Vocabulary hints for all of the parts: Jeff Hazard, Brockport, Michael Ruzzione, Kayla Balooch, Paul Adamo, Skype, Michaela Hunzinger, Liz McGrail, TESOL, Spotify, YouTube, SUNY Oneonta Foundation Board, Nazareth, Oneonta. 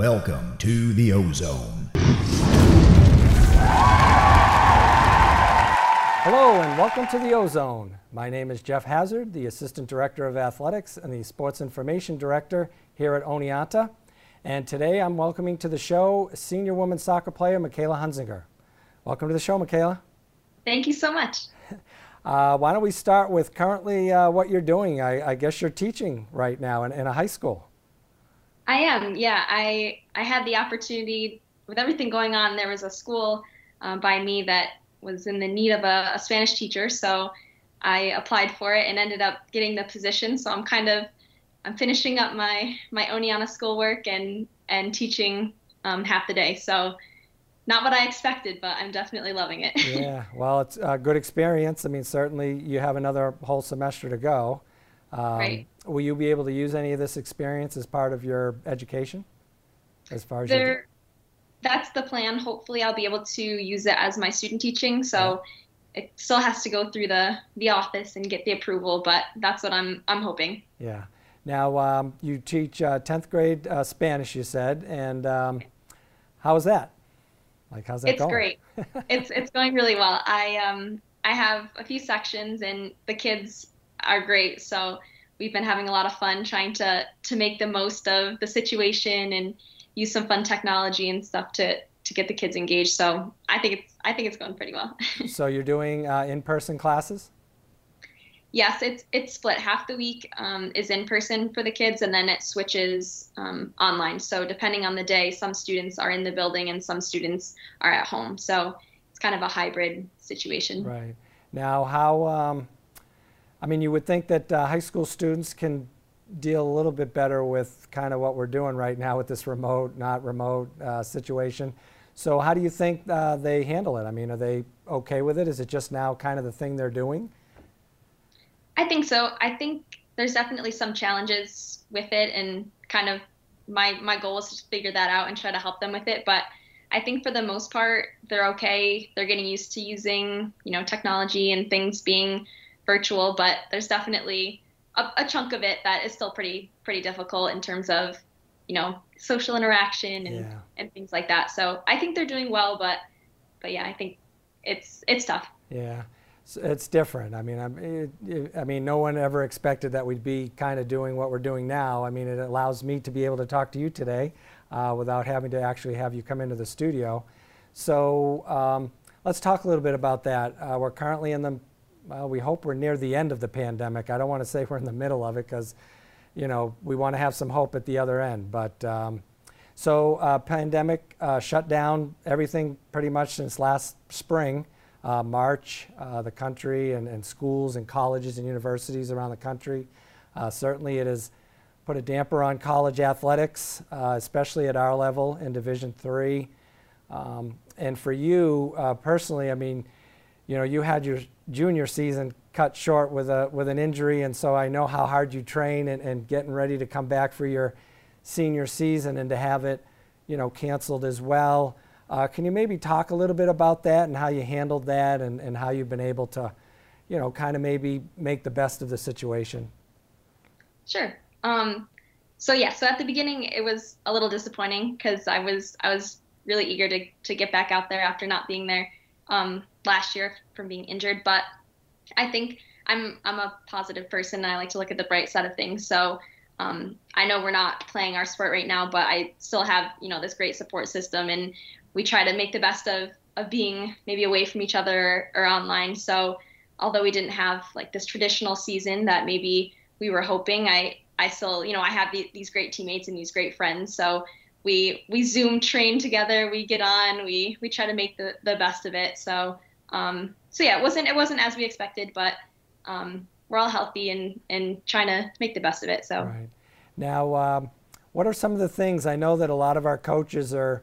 Welcome to the Ozone. Hello and welcome to the Ozone. My name is Jeff Hazard, the Assistant Director of Athletics and the Sports Information Director here at Oneonta. And today I'm welcoming to the show senior women's soccer player Michaela Hunzinger. Welcome to the show, Michaela. Thank you so much. Why don't we start with currently what you're doing? I guess you're teaching right now in a high school. I am, yeah. I had the opportunity, with everything going on, there was a school by me that was in the need of a Spanish teacher, so I applied for it and ended up getting the position. So I'm kind of, I'm finishing up my Oneonta schoolwork and teaching half the day. So not what I expected, but I'm definitely loving it. Yeah, well, it's a good experience. I mean, certainly you have another whole semester to go. Right. Will you be able to use any of this experience as part of your education? As far as that's the plan. Hopefully I'll be able to use it as my student teaching. So yeah. It still has to go through the office and get the approval, but that's what I'm hoping. Yeah. Now you teach 10th grade Spanish, you said, and how is that? Like, how's that going? It's great. It's going really well. I have a few sections and the kids are great. So we've been having a lot of fun trying to make the most of the situation and use some fun technology and stuff to get the kids engaged. So I think it's going pretty well. So you're doing in-person classes? Yes, it's split. Half the week is in person for the kids, and then it switches online. So depending on the day, some students are in the building and some students are at home. So it's kind of a hybrid situation. Right. Now, how? I mean, you would think that high school students can deal a little bit better with kind of what we're doing right now with this remote, not remote situation. So how do you think they handle it? I mean, are they okay with it? Is it just now kind of the thing they're doing? I think so. I think there's definitely some challenges with it, and kind of my goal is to figure that out and try to help them with it. But I think for the most part, they're okay. They're getting used to using, you know, technology and things being virtual, but there's definitely a chunk of it that is still pretty difficult in terms of, you know, social interaction and, yeah, and things like that. So I think they're doing well, but yeah, I think it's tough. Yeah, it's different. I mean, I mean, no one ever expected that we'd be kind of doing what we're doing now. I mean, it allows me to be able to talk to you today without having to actually have you come into the studio. So let's talk a little bit about that. We're currently in the, well, we hope we're near the end of the pandemic. I don't want to say we're in the middle of it because, you know, we want to have some hope at the other end. But pandemic shut down everything pretty much since last spring, March, the country and schools and colleges and universities around the country. Certainly it has put a damper on college athletics, especially at our level in Division III. And for you personally, I mean, you know, you had your junior season cut short with an injury, and so I know how hard you train and getting ready to come back for your senior season and to have it, you know, canceled as well. Can you maybe talk a little bit about that and how you handled that and how you've been able to, you know, kind of maybe make the best of the situation? Sure. So at the beginning it was a little disappointing because I was really eager to get back out there after not being there last year from being injured, but I think I'm a positive person and I like to look at the bright side of things. So I know we're not playing our sport right now, but I still have, you know, this great support system, and we try to make the best of being maybe away from each other or online. So although we didn't have like this traditional season that maybe we were hoping, I still, you know, I have these great teammates and these great friends. So we Zoom train together, we get on, we try to make the best of it. So yeah, it wasn't as we expected, but we're all healthy and trying to make the best of it. So right. Now what are some of the things, I know that a lot of our coaches are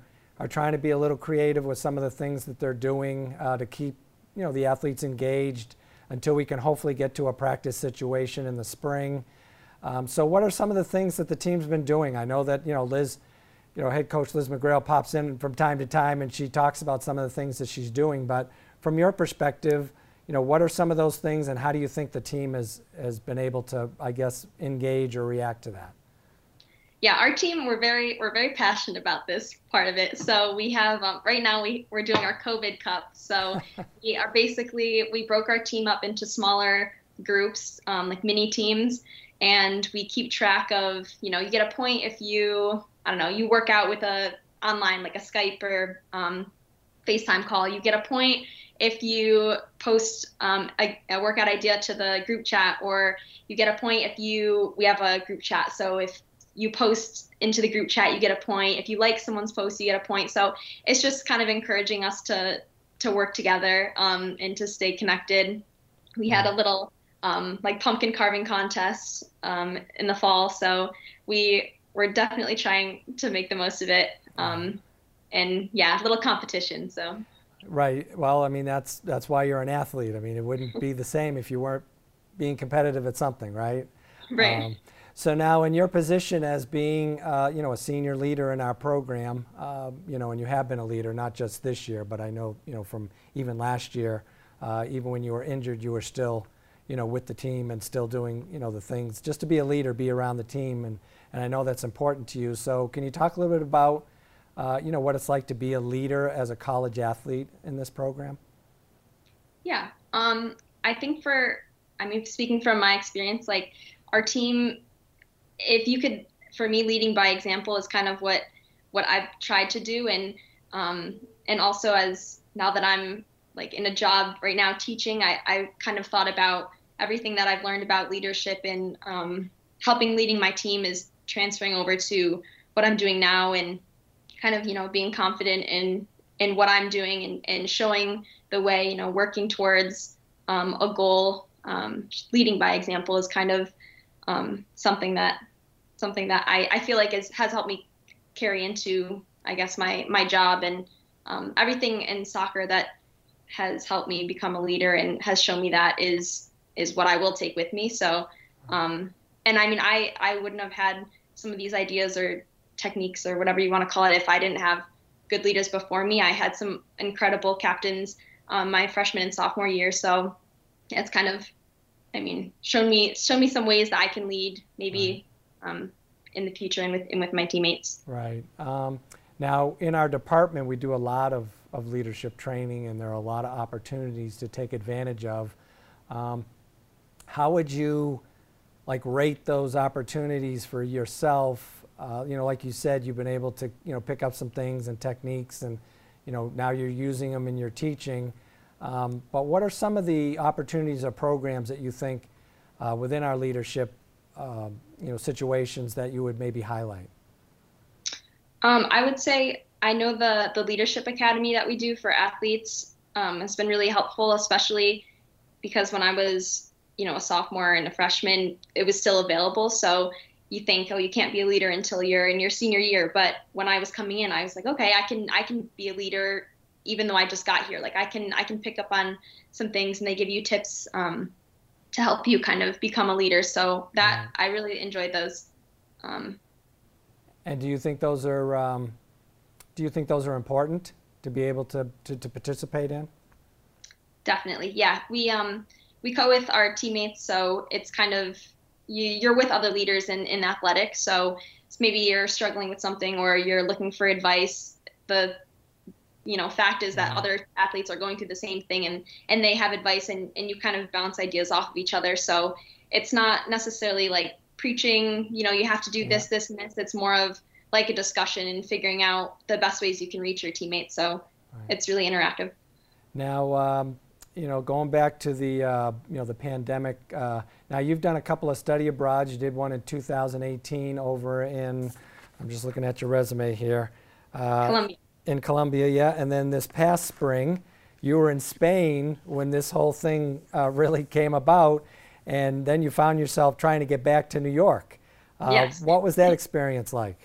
trying to be a little creative with some of the things that they're doing to keep, you know, the athletes engaged until we can hopefully get to a practice situation in the spring. So what are some of the things that the team's been doing? I know that, you know, head coach Liz McGrail pops in from time to time and she talks about some of the things that she's doing. But from your perspective, you know, what are some of those things and how do you think the team has been able to, I guess, engage or react to that? yeah, our team, we're very passionate about this part of it. So we have, right now we're doing our COVID cup. So we broke our team up into smaller groups, like mini teams. And we keep track of, you get a point if you, you work out with a online, like a Skype or FaceTime call, you get a point if you post a workout idea to the group chat, or you get a point if you, we have a group chat. So if you post into the group chat, you get a point. If you like someone's post, you get a point. So it's just kind of encouraging us to work together and to stay connected. We had a little like pumpkin carving contest in the fall. So we're definitely trying to make the most of it. And yeah, a little competition, so. Right, well, I mean, that's why you're an athlete. I mean, it wouldn't be the same if you weren't being competitive at something, right? Right. So now in your position as being, a senior leader in our program, and you have been a leader, not just this year, but I know, from even last year, even when you were injured, you were still, with the team and still doing, the things, just to be a leader, be around the team. And I know that's important to you. So can you talk a little bit about, what it's like to be a leader as a college athlete in this program? Yeah, I think speaking from my experience, like our team, for me, leading by example is kind of what I've tried to do. And also as now that I'm like in a job right now teaching, I kind of thought about everything that I've learned about leadership and leading my team is transferring over to what I'm doing now, and kind of, being confident in what I'm doing and showing the way, working towards a goal. Leading by example is kind of something that I feel like has helped me carry into, I guess, my job and everything in soccer that has helped me become a leader and has shown me that is what I will take with me. So, and I mean, I wouldn't have had some of these ideas or techniques or whatever you want to call it if I didn't have good leaders before me. I had some incredible captains my freshman and sophomore year. So it's kind of, show me some ways that I can lead maybe in the future and with my teammates. Right. Now, in our department, we do a lot of leadership training, and there are a lot of opportunities to take advantage of. How would you rate those opportunities for yourself? Like you said, you've been able to pick up some things and techniques, and now you're using them in your teaching. But what are some of the opportunities or programs that you think within our leadership, situations that you would maybe highlight? I would say I know the Leadership Academy that we do for athletes has been really helpful, especially because when I was, a sophomore and a freshman, it was still available. So you think, oh, you can't be a leader until you're in your senior year. But when I was coming in, I was like, okay, I can be a leader even though I just got here. Like I can pick up on some things, and they give you tips to help you kind of become a leader. So that, I really enjoyed those. And do you think those are important to be able to participate in? Definitely, yeah. We go with our teammates, so it's kind of you're with other leaders in athletics. So maybe you're struggling with something or you're looking for advice. The fact is that other athletes are going through the same thing and they have advice and you kind of bounce ideas off of each other. So it's not necessarily like preaching, you have to do this, and this. It's more of like a discussion and figuring out the best ways you can reach your teammates. So it's really interactive. Now, going back to the, the pandemic, now you've done a couple of study abroads. You did one in 2018 over in, I'm just looking at your resume here. Colombia. In Colombia, yeah, and then this past spring, you were in Spain when this whole thing really came about, and then you found yourself trying to get back to New York. Yes. What was that experience like?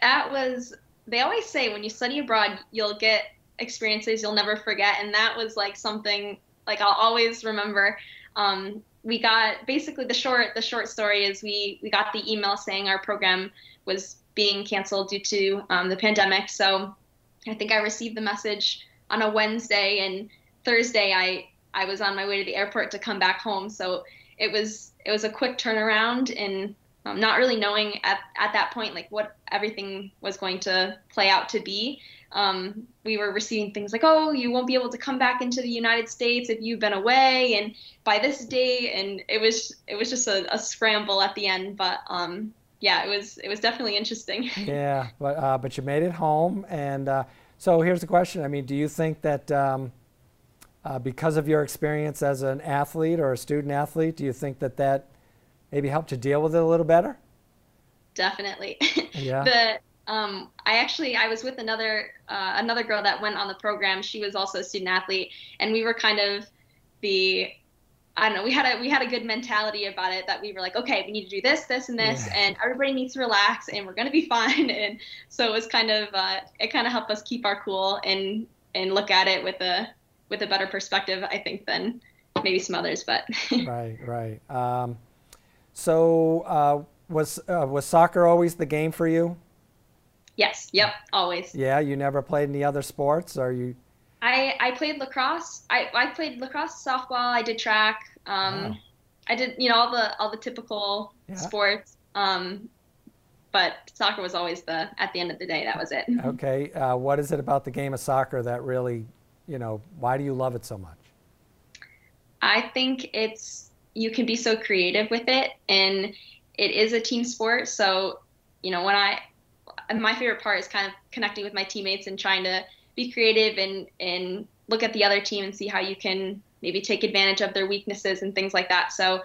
They always say when you study abroad, you'll get experiences you'll never forget, and that was like something like I'll always remember. We got, basically the short story is we got the email saying our program was being canceled due to the pandemic, so I think I received the message on a Wednesday, and Thursday I was on my way to the airport to come back home. So it was a quick turnaround, and not really knowing at that point, like, what everything was going to play out to be. We were receiving things like, oh, you won't be able to come back into the United States if you've been away, and by this date, and it was just a scramble at the end, but yeah, it was definitely interesting. Yeah, but you made it home, and so here's the question. I mean, do you think that because of your experience as an athlete or a student athlete, do you think that maybe helped you deal with it a little better? Definitely. Yeah. I was with another girl that went on the program. She was also a student athlete, and we were kind of we had a good mentality about it, that we were like, okay, we need to do this, this, and this, yeah, and everybody needs to relax, and we're going to be fine. And so it was kind of, it kind of helped us keep our cool and look at it with a better perspective, I think, than maybe some others, but. Right. Was soccer always the game for you? Yes. Yep. Always. Yeah. You never played any other sports, or you? I played lacrosse. I played lacrosse, softball. I did track. Wow. I did, all the typical, yeah, sports. But soccer was always at the end of the day, that was it. Okay. What is it about the game of soccer that really, why do you love it so much? I think you can be so creative with it, and it is a team sport. So, my favorite part is kind of connecting with my teammates and trying to be creative and look at the other team and see how you can maybe take advantage of their weaknesses and things like that. So,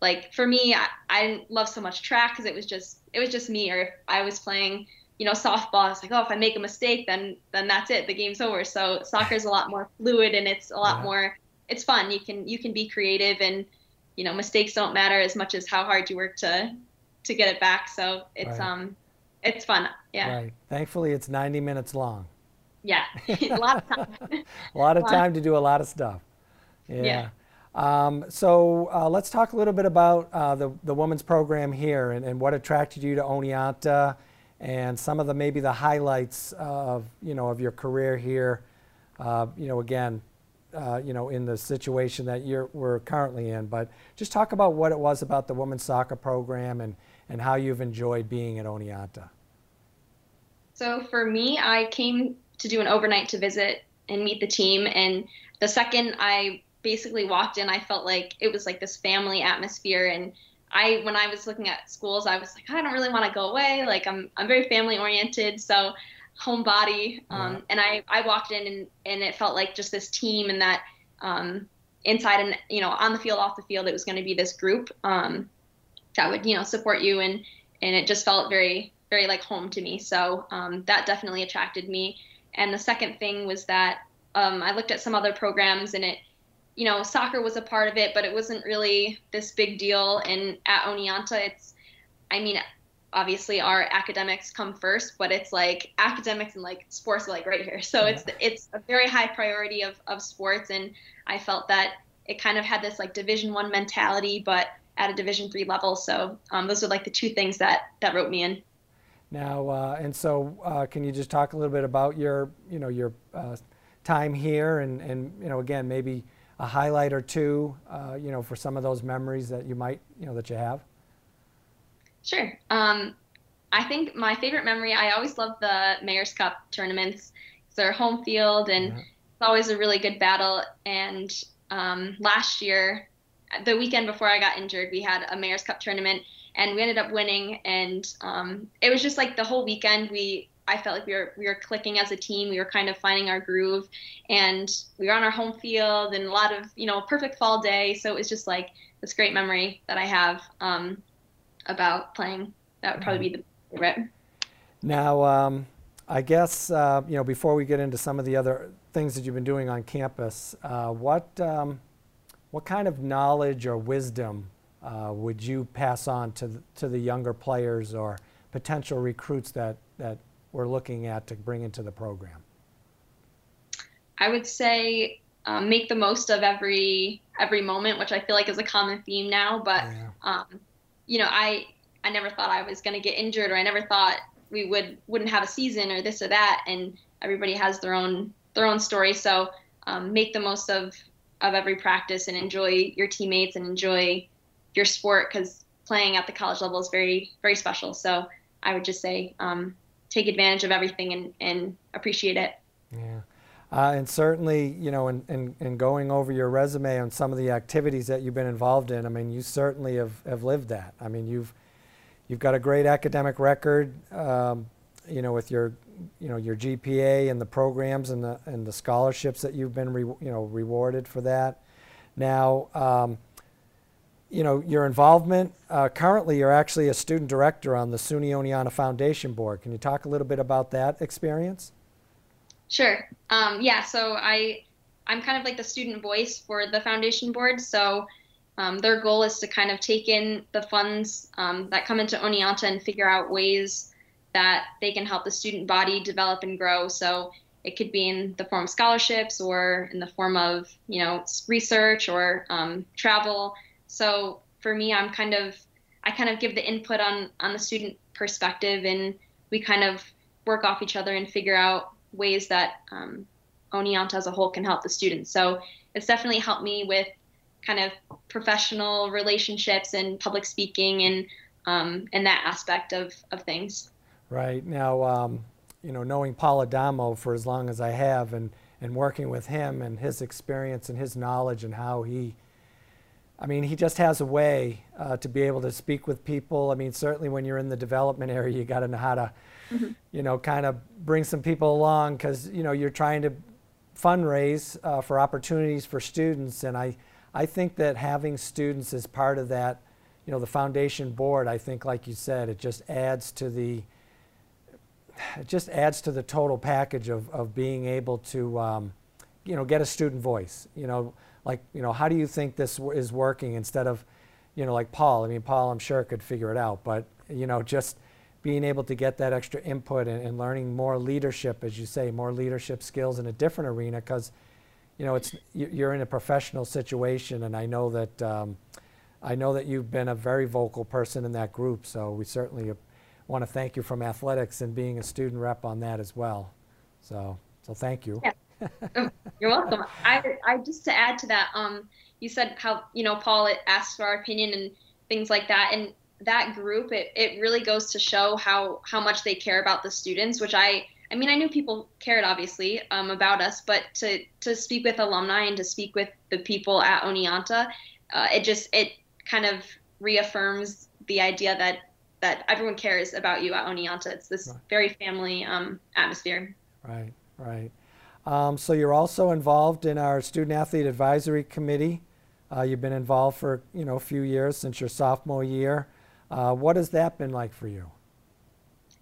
like for me, I didn't love so much track because it was just me. Or if I was playing, softball, it's like, oh, if I make a mistake, then that's it, the game's over. So soccer is a lot more fluid, and it's a lot, yeah, more. It's fun. You can be creative, and mistakes don't matter as much as how hard you work to get it back. So it's right. It's fun. Yeah. Right. Thankfully, it's 90 minutes long. Yeah, a lot of time. a lot of time to do a lot of stuff. Yeah. So let's talk a little bit about the women's program here and what attracted you to Oneonta, and some of the highlights of of your career here. In the situation that we're currently in, but just talk about what it was about the women's soccer program and how you've enjoyed being at Oneonta. So for me, I came to do an overnight to visit and meet the team, and the second I basically walked in, I felt like it was like this family atmosphere, and when I was looking at schools, I was like, I don't really want to go away, like I'm very family oriented, so homebody. Yeah. And I walked in and it felt like just this team, and that inside and on the field, off the field, it was going to be this group that would support you, and it just felt very, very like home to me. So that definitely attracted me. And the second thing was that I looked at some other programs, and it soccer was a part of it, but it wasn't really this big deal. And at Oneonta, obviously our academics come first, but it's like academics and like sports are like right here. So it's a very high priority of sports. And I felt that it kind of had this like Division I mentality, but at a Division III level. So those are like the two things that wrote me in. Now, can you just talk a little bit about your time here and again, maybe a highlight or two, for some of those memories that you might, that you have? Sure. I think my favorite memory, I always love the Mayor's Cup tournaments. It's their home field, and yeah, it's always a really good battle. And last year, the weekend before I got injured, we had a Mayor's Cup tournament, and we ended up winning. And it was just like the whole weekend, I felt like we were clicking as a team. We were kind of finding our groove, and we were on our home field, and a lot of, perfect fall day. So it was just like this great memory that I have about playing. That would probably be the favorite. Now, I guess, before we get into some of the other things that you've been doing on campus, what kind of knowledge or wisdom would you pass on to the younger players or potential recruits that we're looking at to bring into the program? I would say make the most of every moment, which I feel like is a common theme now, but yeah. I never thought I was going to get injured, or I never thought we wouldn't have a season, or this or that. And everybody has their own story. So make the most of every practice, and enjoy your teammates and enjoy your sport, because playing at the college level is very, very special. So I would just say take advantage of everything and appreciate it. Yeah. And certainly, you know, in going over your resume and some of the activities that you've been involved in, I mean, you certainly have lived that. I mean, you've got a great academic record, you know, with your, you know, your GPA and the programs and the scholarships that you've been, rewarded for that. Now, you know, your involvement, currently you're actually a student director on the SUNY Oneonta Foundation Board. Can you talk a little bit about that experience? Sure. Yeah, so I'm kind of like the student voice for the foundation board. So their goal is to kind of take in the funds that come into Oneonta and figure out ways that they can help the student body develop and grow. So it could be in the form of scholarships or in the form of, you know, research or travel. So for me, I kind of give the input on the student perspective, and we kind of work off each other and figure out ways that Oneonta as a whole can help the students. So it's definitely helped me with kind of professional relationships and public speaking and that aspect of things. Right. Now, you know, knowing Paul Adamo for as long as I have and working with him and his experience and his knowledge and how he, I mean, he just has a way to be able to speak with people. I mean, certainly when you're in the development area, you got to know how to, mm-hmm. you know, kind of bring some people along because, you know, you're trying to fundraise for opportunities for students. And I think that having students as part of that, you know, the foundation board, I think, like you said, it just adds to the total package of being able to, you know, get a student voice, you know, like, you know, how do you think this is working instead of, you know, like Paul. I mean, Paul, I'm sure, could figure it out, but, you know, just being able to get that extra input and learning more leadership, as you say, more leadership skills in a different arena because, you know, it's, you're in a professional situation, and I know that you've been a very vocal person in that group, so we certainly want to thank you from athletics and being a student rep on that as well. So thank you. Yeah. You're welcome. I just to add to that, you said how, you know, Paul asks for our opinion and things like that, and that group, it really goes to show how much they care about the students, which I mean, I knew people cared, obviously, about us, but to speak with alumni and to speak with the people at Oneonta, it kind of reaffirms the idea that everyone cares about you at Oneonta. It's this very family atmosphere. Right, right. So you're also involved in our Student-Athlete Advisory Committee. You've been involved for, you know, a few years since your sophomore year. What has that been like for you?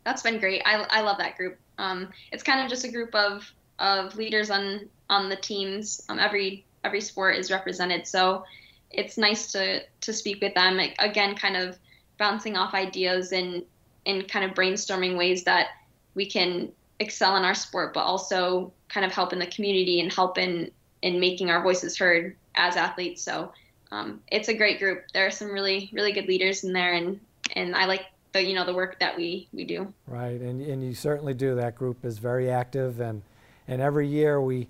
That's been great. I love that group. It's kind of just a group of leaders on the teams. Every sport is represented, so it's nice to speak with them. Again, kind of bouncing off ideas and kind of brainstorming ways that we can excel in our sport, but also kind of help in the community and help in making our voices heard as athletes. So it's a great group. There are some really, really good leaders in there, and I like the, you know, the work that we do. Right, and you certainly do. That group is very active, and every year we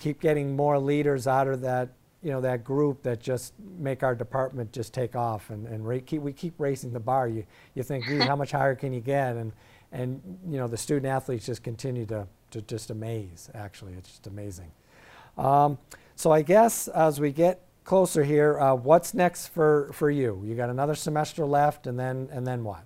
keep getting more leaders out of that, you know, that group that just make our department just take off, and we keep raising the bar. You think, geez, how much higher can you get? And you know, the student athletes just continue to just amaze. Actually, it's just amazing. So I guess as we get closer here, what's next for you? You got another semester left, and then what?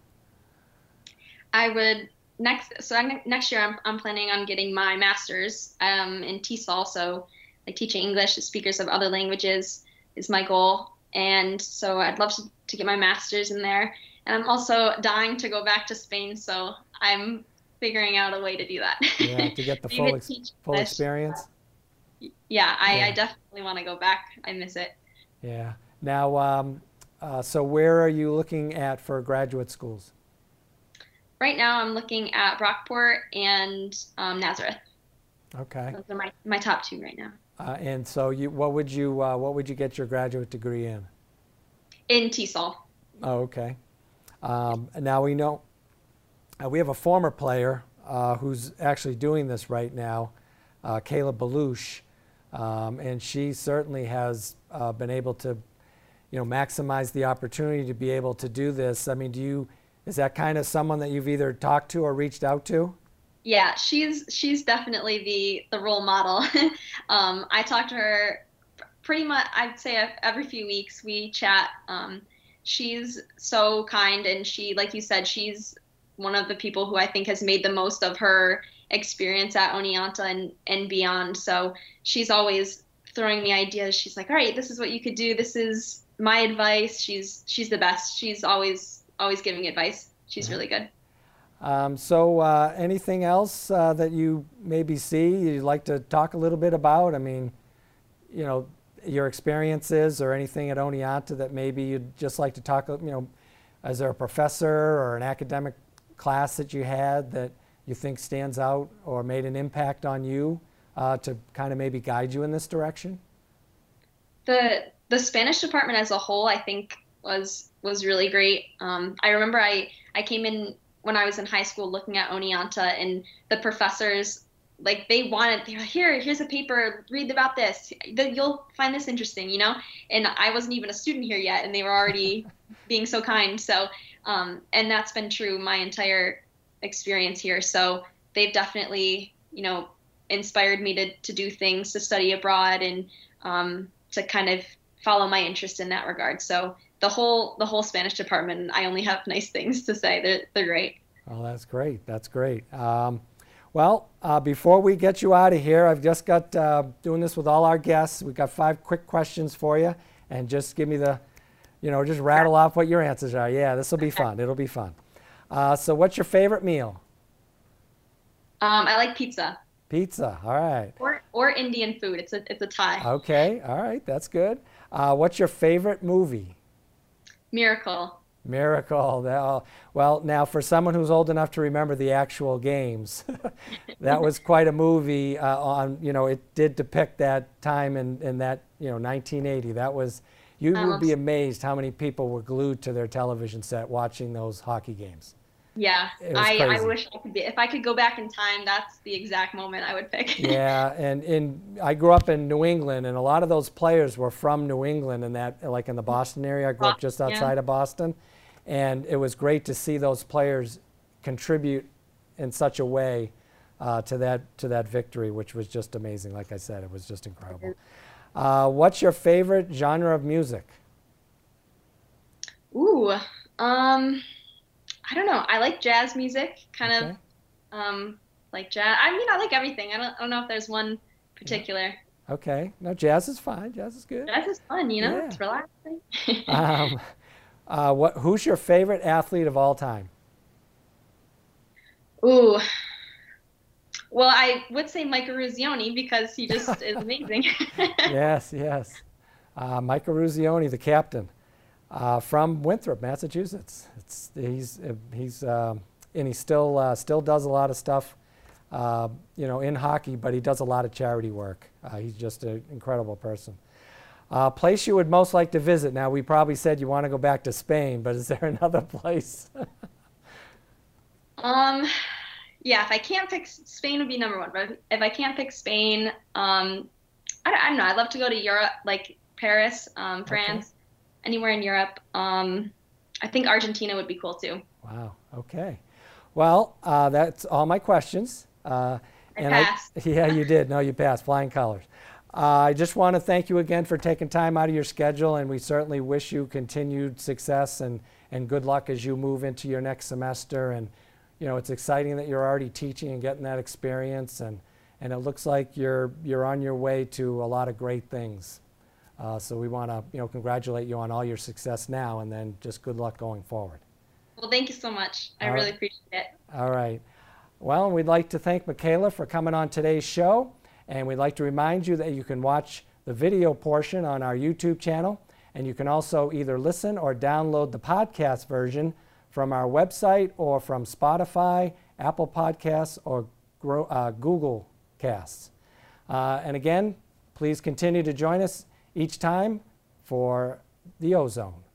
Next year I'm planning on getting my master's in TESOL, so like teaching English to speakers of other languages is my goal, and so I'd love to get my master's in there, and I'm also dying to go back to Spain, so I'm figuring out a way to do that. Yeah, to get the full experience. Yeah, I definitely want to go back. I miss it. Yeah. Now, so where are you looking at for graduate schools? Right now I'm looking at Brockport and Nazareth. Okay. Those are my top two right now. And so what would you get your graduate degree in? In TESOL. Oh, okay. Now we know we have a former player who's actually doing this right now, Kayla Balooch. And she certainly has been able to, maximize the opportunity to be able to do this. I mean, do you, is that kind of someone that you've either talked to or reached out to? Yeah, she's definitely the role model. I talk to her pretty much, I'd say every few weeks we chat. She's so kind, and she, like you said, she's one of the people who I think has made the most of her experience at Oneonta and beyond. So she's always throwing me ideas. She's like, all right, this is what you could do. This is my advice. She's the best. She's always giving advice. She's really good. So anything else that you maybe see you'd like to talk a little bit about? I mean, you know, your experiences or anything at Oneonta that maybe you'd just like to talk, is there a professor or an academic class that you had that you think stands out or made an impact on you to kind of maybe guide you in this direction? The Spanish department as a whole, I think, was really great. I remember I came in when I was in high school looking at Oneonta, and the professors, like, they were like, here's a paper, read about this, you'll find this interesting, and I wasn't even a student here yet, and they were already being so kind. So and that's been true my entire experience here, so they've definitely inspired me to do things, to study abroad, and to kind of follow my interest in that regard. So the whole Spanish department, I only have nice things to say. They're great. Oh, that's great. That's great. Well, before we get you out of here, I've just got doing this with all our guests. We've got 5 quick questions for you, and just give me the, just rattle off what your answers are. Yeah, this will be fun. It'll be fun. So what's your favorite meal? I like pizza. Pizza, all right. Or Indian food, it's a tie. Okay, all right, that's good. What's your favorite movie? Miracle. Miracle. Well, now for someone who's old enough to remember the actual games, that was quite a movie it did depict that time in that, 1980. That was, you would be amazed how many people were glued to their television set watching those hockey games. Yeah, I wish I could be. If I could go back in time, that's the exact moment I would pick. Yeah, and I grew up in New England, and a lot of those players were from New England, and that, like in the Boston area. I grew up just outside of Boston, and it was great to see those players contribute in such a way to that victory, which was just amazing. Like I said, it was just incredible. What's your favorite genre of music? Ooh. I don't know. I like jazz music, kind of like jazz. I mean, I like everything. I don't know if there's one particular. Okay. No, jazz is fine. Jazz is good. Jazz is fun, Yeah. It's relaxing. Who's your favorite athlete of all time? Ooh. Well, I would say Michael Ruzzione, because he just is amazing. Yes. Michael Ruzzione, the captain. From Winthrop, Massachusetts. And he still does a lot of stuff, in hockey, but he does a lot of charity work. He's just an incredible person. Place you would most like to visit? Now, we probably said you want to go back to Spain, but is there another place? Yeah, if I can't pick, Spain would be #1. But if I can't pick Spain, I don't know. I'd love to go to Europe, like Paris, France. Okay. Anywhere in Europe. I think Argentina would be cool too. Wow, okay. Well, that's all my questions. I passed. Yeah, you did. No, you passed. Flying colors. I just want to thank you again for taking time out of your schedule, and we certainly wish you continued success and good luck as you move into your next semester. And, it's exciting that you're already teaching and getting that experience, and it looks like you're on your way to a lot of great things. So we want to, congratulate you on all your success now, and then just good luck going forward. Well, thank you so much. I really appreciate it. All right. Well, we'd like to thank Michaela for coming on today's show, and we'd like to remind you that you can watch the video portion on our YouTube channel, and you can also either listen or download the podcast version from our website or from Spotify, Apple Podcasts, or Google Casts. And again, please continue to join us each time for the Ozone.